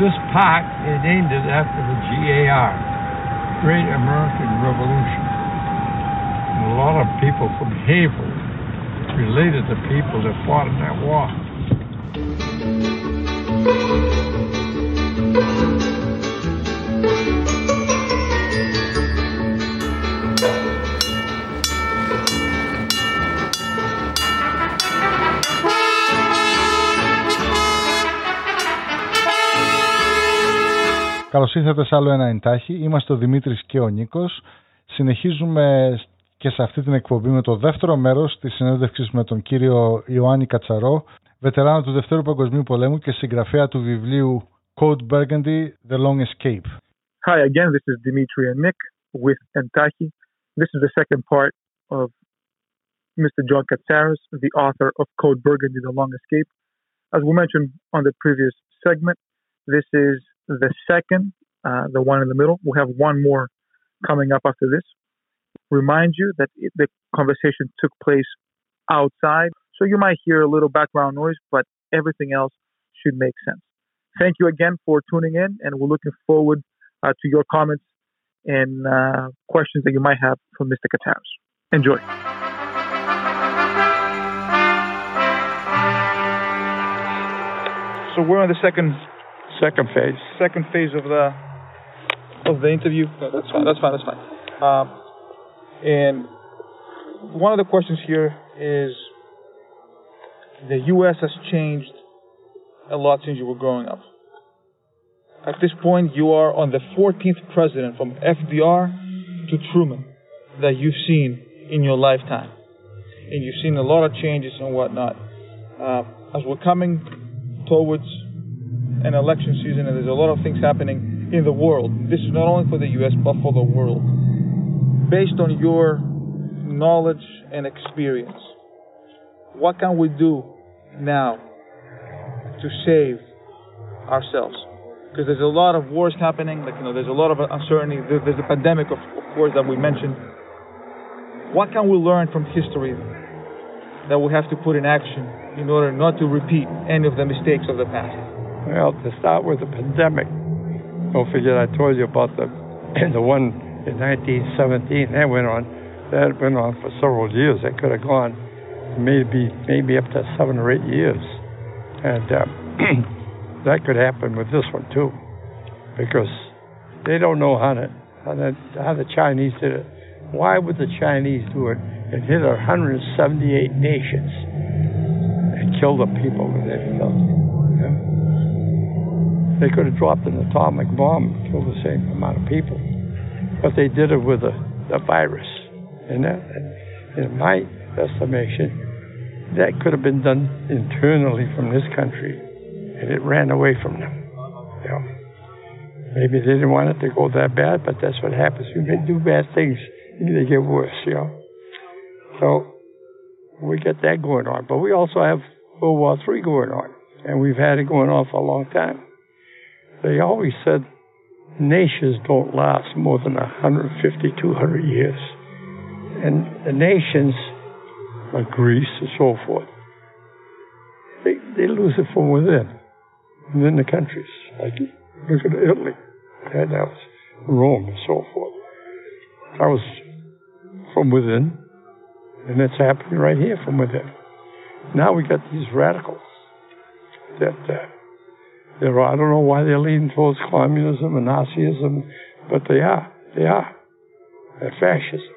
This pact, it named it after the G.A.R., Great American Revolution. And a lot of people from Havel related to people that fought in that war. Καλώς ήρθατε σε άλλο ένα εντάχη. Είμαστε ο Δημήτρης και ο Νίκος. Συνεχίζουμε και σε αυτή την εκπομπή με το δεύτερο μέρος της συνέντευξης με τον κύριο Ιωάννη Κατσαρό, βετεράνο του Δευτέρου Παγκοσμίου Πολέμου και συγγραφέα του βιβλίου Code Burgundy: The Long Escape. Hi again, this is Dimitri and Nick with Εντάχη. This is the second part of Mr. John Katsaros, the author of Code Burgundy: The Long Escape. As we mentioned on the previous segment, this is the second, the one in the middle. We'll have one more coming up after this. Remind you that the conversation took place outside, so you might hear a little background noise, but everything else should make sense. Thank you again for tuning in, and we're looking forward to your comments and questions that you might have from Mr. Katsaros. Enjoy. So we're on the second phase of the interview. No, that's fine. And one of the questions here is, the U.S. has changed a lot since you were growing up. At this point, you are on the 14th president, from FDR to Truman, that you've seen in your lifetime, and you've seen a lot of changes and whatnot. As we're coming towards an election season, and there's a lot of things happening in the world. This is not only for the U.S., but for the world. Based on your knowledge and experience, what can we do now to save ourselves? Because there's a lot of wars happening, there's a lot of uncertainty, there's the pandemic, of course, that we mentioned. What can we learn from history that we have to put in action in order not to repeat any of the mistakes of the past? Well, to start with the pandemic, don't forget I told you about the one in 1917 that went on. That went on for several years. That could have gone maybe up to 7 or 8 years. And that could happen with this one, too, because they don't know how the Chinese did it. Why would the Chinese do it and hit 178 nations and kill the people that they killed? They could have dropped an atomic bomb and killed the same amount of people. But they did it with the virus. And that, in my estimation, that could have been done internally from this country. And it ran away from them. You know, maybe they didn't want it to go that bad, but that's what happens. When they do bad things, they get worse, you know. So we got that going on. But we also have World War III going on. And we've had it going on for a long time. They always said nations don't last more than 150, 200 years. And the nations, like Greece and so forth, they lose it from within. And then the countries, like look at Italy, and that was Rome and so forth. That was from within, and it's happening right here from within. Now we got these radicals that... I don't know why they're leaning towards communism and Nazism, but they are. They are. They're fascism.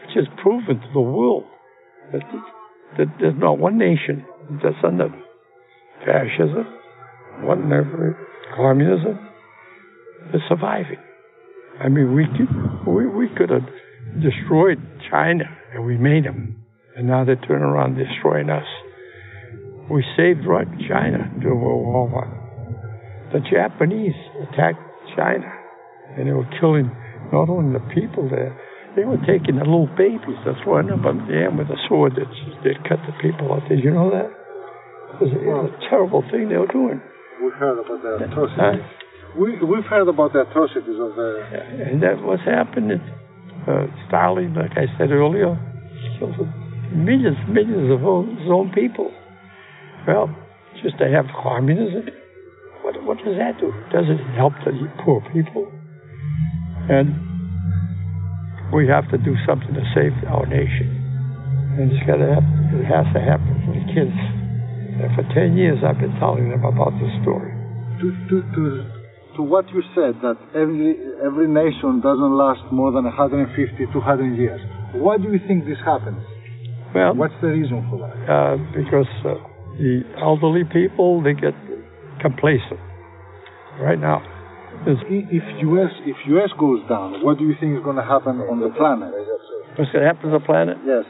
Which has proven to the world that there's not one nation that's under fascism, one under communism, is surviving. I mean, we could have destroyed China, and we made them. And now they turn around destroying us. We saved China during World War I. The Japanese attacked China, and they were killing not only the people there, they were taking the little babies and throwing them up the end with a sword that cut the people out. Did you know that? It was a terrible thing they were doing. We've heard about the atrocities. We've heard about the atrocities of the... And that what's happened is Stalin, like I said earlier, killed millions of his own people. Well, just to have communism, What does that do? Doesn't it help the poor people? And we have to do something to save our nation. And it's got to happen. It has to happen for the kids. And for 10 years I've been telling them about this story. To what you said, that every nation doesn't last more than 150, 200 years. Why do you think this happens? Well, what's the reason for that? Because the elderly people, they get complacent right now. If U.S. goes down, what do you think is going to happen on the planet? What's going to happen to the planet? Yes.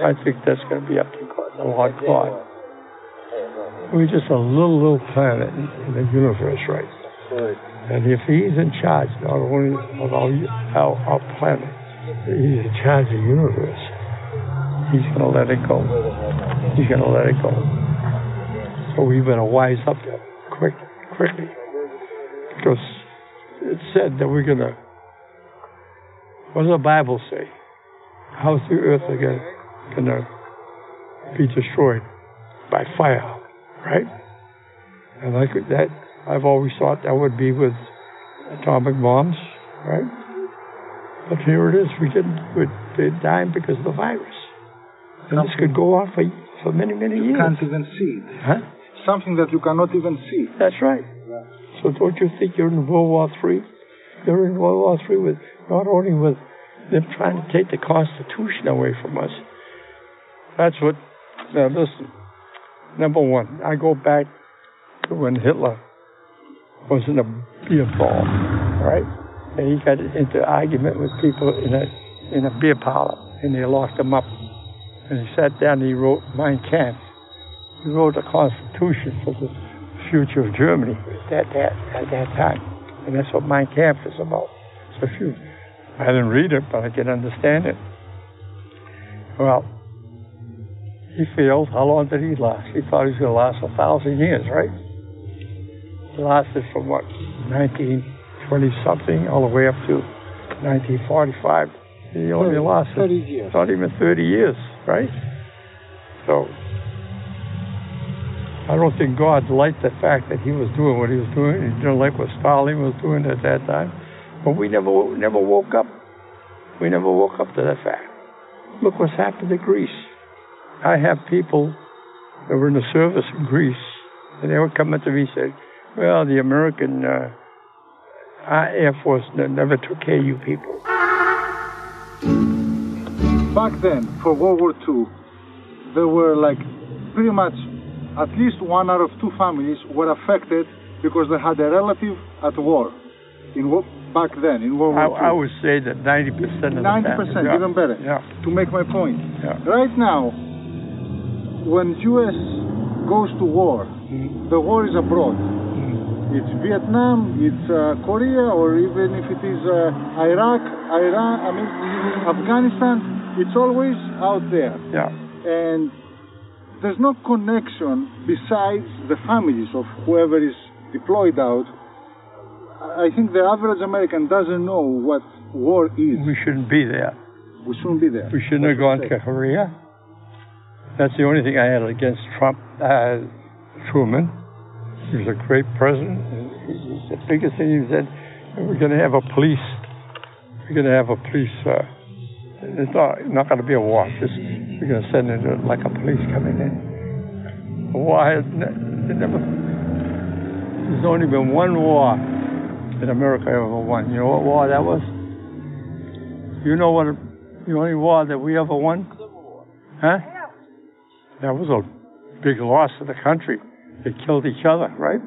I think that's going to be up to God, the Lord God. We're just a little planet in the universe, right? Right. And if He's in charge not only of our planet, He's in charge of the universe. He's going to let it go. He's going to let it go. So we better wise up quickly. Because it said that we're going to... What does the Bible say? How's the earth going to be destroyed? By fire, right? And like that, I've always thought that would be with atomic bombs, right? But here it is. We didn't die because of the virus. And this could go on for many years. You can't even see it. Huh? Something that you cannot even see. That's right. So don't you think you're in World War III? They're in World War III with, not only with them trying to take the Constitution away from us. That's what, now listen, number one, I go back to when Hitler was in a beer ball, right? And he got into argument with people in a beer parlor, and they locked him up. And he sat down and he wrote Mein Kampf. He wrote the Constitution for the future of Germany at that time. And that's what Mein Kampf is about. So I didn't read it, but I can understand it. Well, he failed. How long did he last? He thought he was going to last 1,000 years, right? He lasted from, what, 1920-something all the way up to 1945. He only lasted 30 years. Not even 30 years, right? So, I don't think God liked the fact that he was doing what he was doing. He didn't like what Stalin was doing at that time. But we never woke up. We never woke up to that fact. Look what's happened to Greece. I have people that were in the service in Greece, and they were coming to me and said, well, the American Air Force never took care of you people. Back then, for World War II, there were like pretty much... At least one out of two families were affected because they had a relative at war. Back then, in World War II. I would say that 90% of the time. 90%, yeah. Even better. Yeah. To make my point. Yeah. Right now, when U.S. goes to war, the war is abroad. It's Vietnam, it's Korea, or even if it is Iraq, Iran, I mean, Afghanistan, it's always out there. Yeah. And there's no connection besides the families of whoever is deployed out. I think the average American doesn't know what war is. We shouldn't be there. We shouldn't be there. We shouldn't have gone to Korea. That's the only thing I had against Truman. He was a great president. The biggest thing he said, we're going to have a police. We're going to have a police. It's not going to be a war. We're going to send it like a police coming in. Why? There's only been one war that America ever won. You know what war that was? You know what the only war that we ever won? Huh? That was a big loss to the country. They killed each other, right?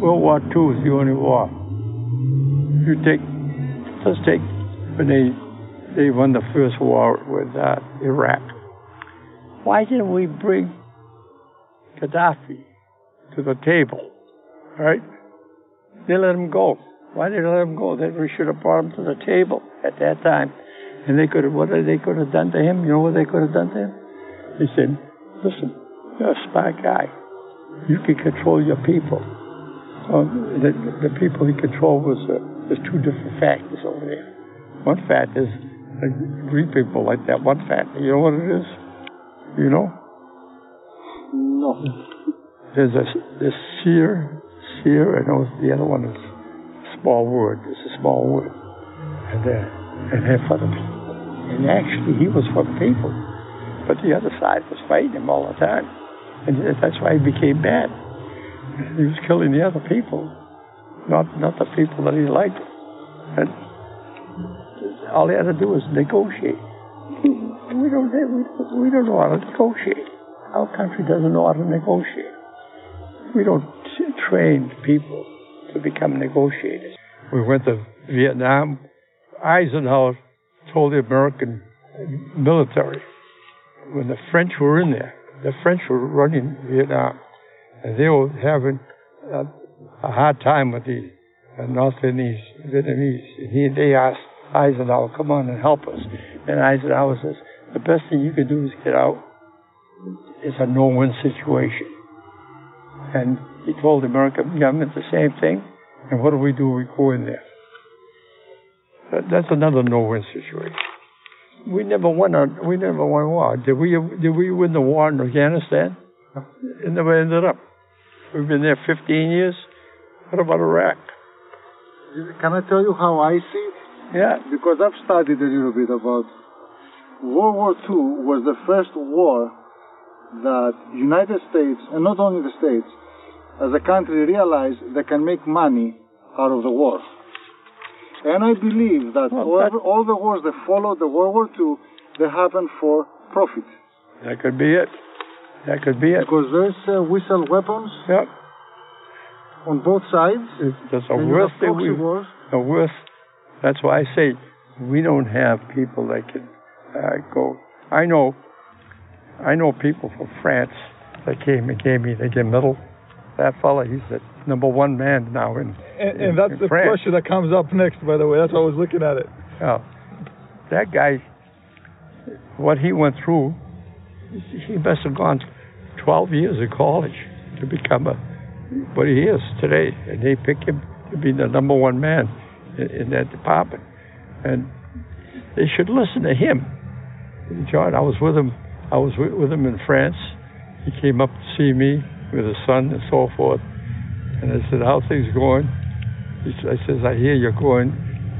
World War II is the only war. Let's take when they won the first war with Iraq. Why didn't we bring Gaddafi to the table, right? They let him go. Why did they let him go? Then we should have brought him to the table at that time. And they could have, what they could have done to him? You know what they could have done to him? They said, listen, you're a spy guy. You can control your people. The people he controlled was... There's two different factors over there. One fact is, Greek people like that, one fact. You know what it is? You know? No. There's this seer, and the other one is a small word. It's a small word. And they're for the people. And actually, he was for the people. But the other side was fighting him all the time. And that's why he became bad. He was killing the other people, not the people that he liked. And all he had to do was negotiate. We don't know how to negotiate. Our country doesn't know how to negotiate. We don't train people to become negotiators. We went to Vietnam. Eisenhower told the American military, when the French were in there, the French were running Vietnam, and they were having a hard time with the North Vietnamese. And they asked Eisenhower, come on and help us. And Eisenhower says, the best thing you can do is get out. It's a no-win situation. And he told the American government the same thing. And what do we do? We go in there. That's another no-win situation. We never won a war. Did we win the war in Afghanistan? It never ended up. We've been there 15 years. What about Iraq? Can I tell you how I see it? Yeah. Because I've studied a little bit about World War II was the first war that United States, and not only the States, as a country realized they can make money out of the war. And I believe that all the wars that followed the World War II, they happened for profit. That could be it. That could be it. Because there's we sell weapons on both sides. That's the worst thing the worst. That's why I say we don't have people that can go. I know people from France that came and gave me the medal. That fella, he's the number 1 man now in that's in the France. Question that comes up next, by the way. That's why I was looking at it. Oh, that guy, what he went through, he must have gone 12 years in college to become what he is today. And they picked him to be the number 1 man in that department. And they should listen to him. John, I was with him in France. He came up to see me with his son and so forth. And I said, how things going? I says, I hear you're going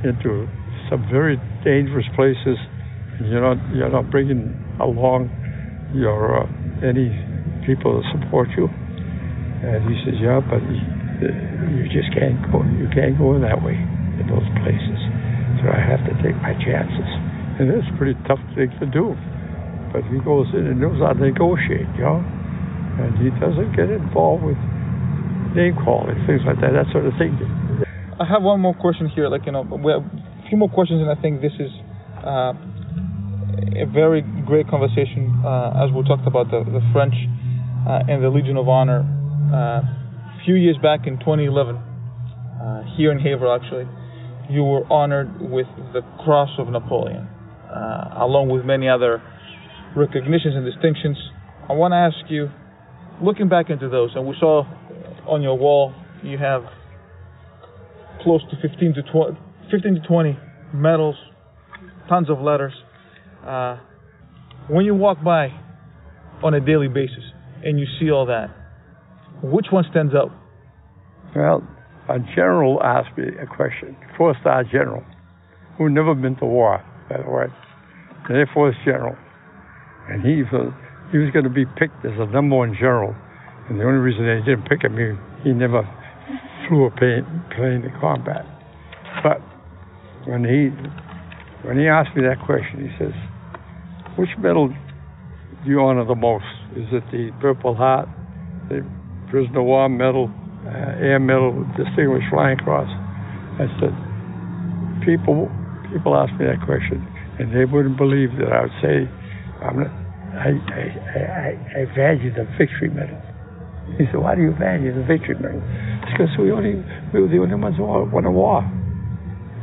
into some very dangerous places. And you're not bringing along your any people to support you. And he says, yeah, but you just can't go. You can't go in that way in those places. So I have to take my chances. And that's a pretty tough thing to do. But he goes in and knows how to negotiate, you know. And he doesn't get involved with name calling, things like that, that sort of thing. I have one more question here, we have a few more questions, and I think this is a very great conversation as we talked about the French and the Legion of Honor a few years back in 2011, here in Haverhill, actually. You were honored with the Cross of Napoleon, along with many other recognitions and distinctions. I want to ask you, looking back into those, and we saw on your wall you have close to 15 to 20 medals, tons of letters. When you walk by on a daily basis and you see all that, which one stands out? Well, a general asked me a question, 4-star general, who never been to war, by the way, an Air Force general. And he was going to be picked as the number 1 general. And the only reason they didn't pick him, he never flew a plane in combat. But when he asked me that question, he says, which medal do you honor the most? Is it the Purple Heart, the Prisoner of War Medal, Air Medal, Distinguished Flying Cross? I said, people ask me that question, and they wouldn't believe that I would say, I value the Victory Medal. He said, why do you value the Victory Medal? Because we were the only ones who won a war.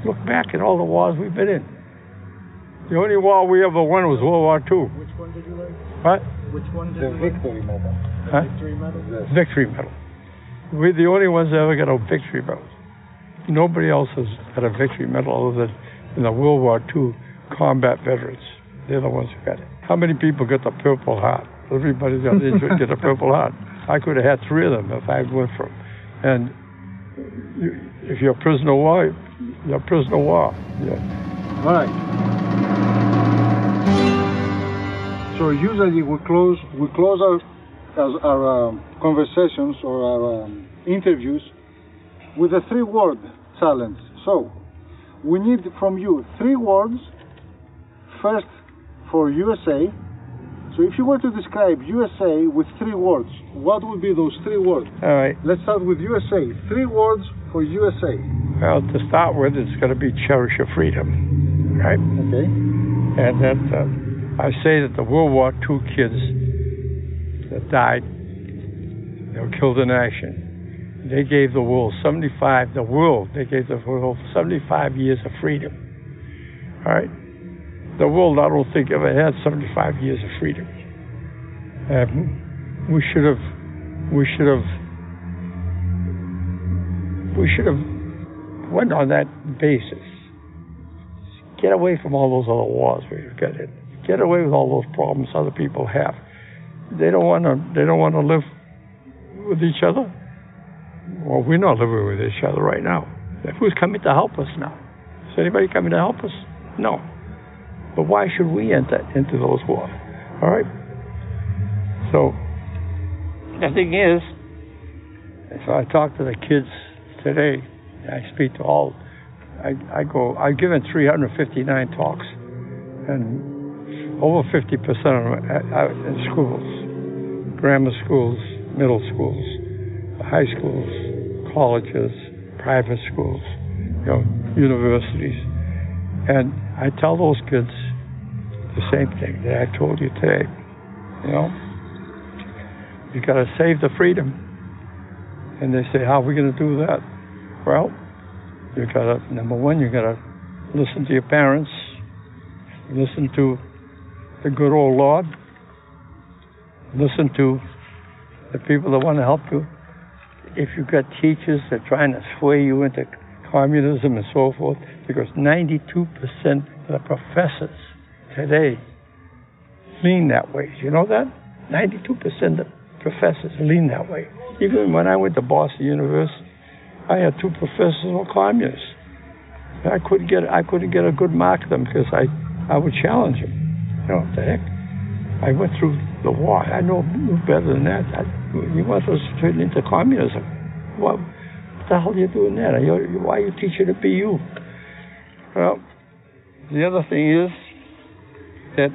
Look back at all the wars we've been in. The only war we ever won was World War II. Which one did you like? What? Which one did you like? Victory Medal. Huh? Victory Medal? Yes. Victory Medal. We're the only ones that ever got a Victory Medal. Nobody else has got a Victory Medal other than the World War II combat veterans. They're the ones who got it. How many people got the Purple Heart? Everybody got injured, get a Purple Heart. I could have had three of them if I went from. And if you're a prisoner of war, you're a prisoner of war. Yeah. All right. So usually we close our conversations or our interviews with a three-word challenge. So we need from you three words. First, for USA. So if you were to describe USA with three words, what would be those three words? All right. Let's start with USA. Three words for USA. Well, to start with, it's going to be cherish your freedom, right? Okay. And that I say that the World War II kids that died, they were killed in action. They gave the world 75. The world, they gave the world 75 years of freedom. All right. The world, I don't think, ever had 75 years of freedom. We should have went on that basis. Get away from all those other wars we've got in. Get away with all those problems other people have. They don't want to live with each other. Well, we're not living with each other right now. Who's coming to help us now? Is anybody coming to help us? No. But why should we enter into those wars? All right? So, the thing is, if I talk to the kids today, I speak to all, I've given 359 talks, and over 50% of them are in schools, grammar schools, middle schools, high schools, colleges, private schools, you know, universities. And I tell those kids the same thing that I told you today. You know, you got to save the freedom. And they say, how are we going to do that? Well, you got to, number one, you got to listen to your parents, listen to the good old Lord, listen to the people that want to help you. If you've got teachers that are trying to sway you into communism and so forth, because 92% of the professors today lean that way. You know that? 92% of professors lean that way. Even when I went to Boston University, I had two professors who were communists. I couldn't get a good mark to them because I would challenge them. You know what the heck? I went through the war. I knew better than that. You want us to turn into communism? Well, what the hell are you doing that? Why are you teaching to be you? Well, the other thing is that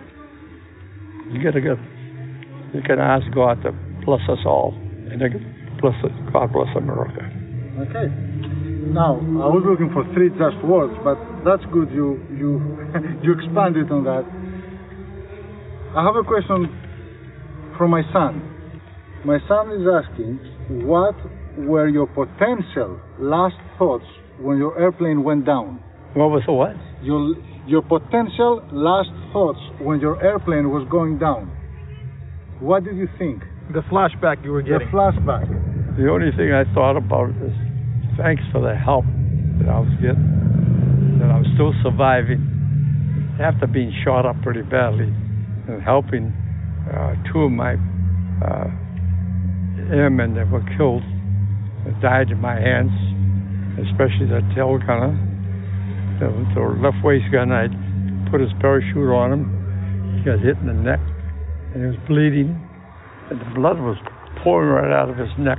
you gotta ask God to bless us all, and God bless America. Okay. Now, I was looking for three just words, but that's good. You you expanded on that. I have a question from my son. My son is asking, what were your potential last thoughts when your airplane went down? What was the what? Your potential last thoughts when your airplane was going down. What did you think? The flashback you were getting. The flashback. The only thing I thought about is thanks for the help that I was getting, that I was still surviving after being shot up pretty badly, and helping two of my airmen that were killed, that died in my hands, especially the tail gunner. The left waist gunner, I put his parachute on him. He got hit in the neck, and he was bleeding, and the blood was pouring right out of his neck.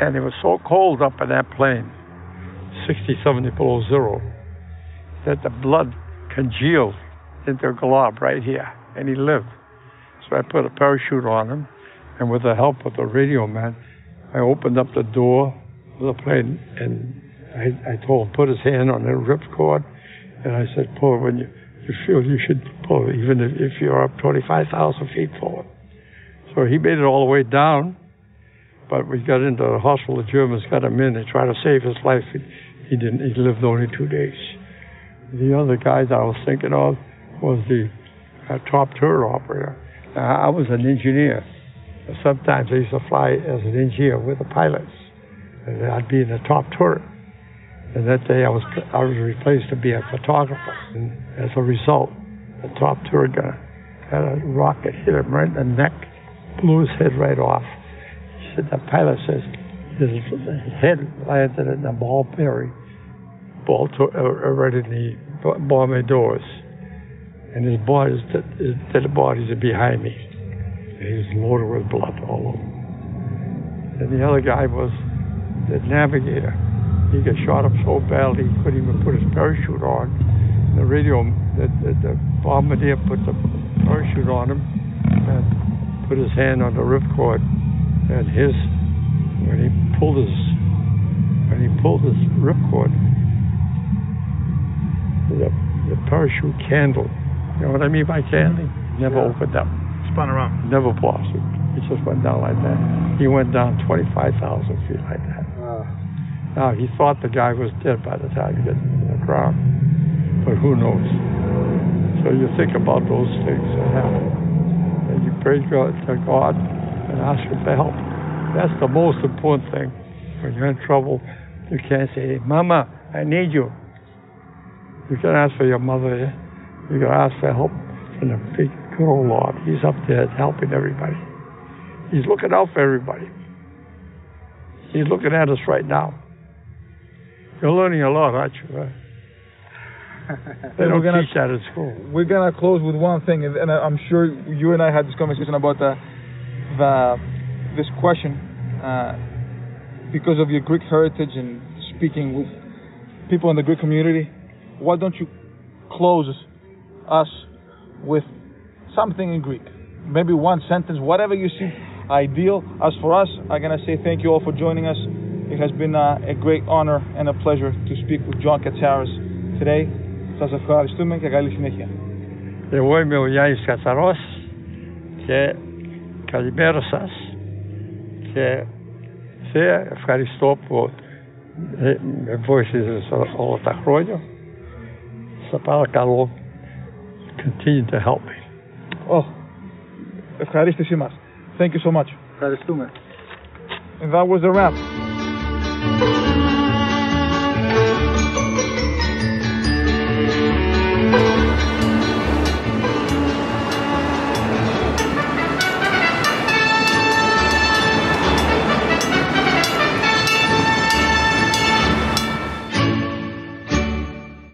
And it was so cold up in that plane, 60, 70 below zero, that the blood congealed into a glob right here, and he lived. So I put a parachute on him, and with the help of the radio man, I opened up the door of the plane, and I told him, put his hand on the ripcord, and I said, pull, when you feel you should pull, even if you're up 25,000 feet forward. So he made it all the way down, but we got into the hospital, the Germans got him in, they tried to save his life. He didn't, he lived only 2 days. The other guy that I was thinking of was the top turret operator. I was an engineer. Sometimes I used to fly as an engineer with the pilots, and I'd be in the top turret. And that day I was replaced to be a photographer. And as a result, the top turret gunner had a rocket hit him right in the neck, blew his head right off. said, the pilot says, his head landed in the Balmy doors. And his dead bodies are behind me. And he was loaded with blood all over. And the other guy was the navigator. He got shot up so badly he couldn't even put his parachute on. The radio, the bombardier put the parachute on him and put his hand on the ripcord. And when he pulled his ripcord, the parachute candle, you know what I mean by candle? Never opened up. Spun around. Never blossomed. It just went down like that. He went down 25,000 feet like that. Now, he thought the guy was dead by the time he got to the ground, but who knows? So you think about those things that happen, and you pray to God and ask Him for help. That's the most important thing. When you're in trouble, you can't say, Mama, I need you. You can ask for your mother. Yeah? You can ask for help from the big, good old Lord. He's up there helping everybody. He's looking out for everybody. He's looking at us right now. You're learning a lot, aren't you? They don't teach that at school. We're going to close with one thing, and I'm sure you and I had this conversation about this question. Because of your Greek heritage and speaking with people in the Greek community, why don't you close us with something in Greek? Maybe one sentence, whatever you see ideal. As for us, I'm going to say thank you all for joining us. It has been a great honor and a pleasure to speak with John Katsaros today. Σας ευχαριστούμε και καλή συνέχεια. Εγώ είμαι ο Γιάννης Κατσαρός και καλημέρα σας και σε ευχαριστώ που με βοήθησες όλα τα χρόνια. Σας παρακαλώ, continue to help me. Ευχαρίστησή μας. Thank you so much. Ευχαριστούμε. And that was the wrap.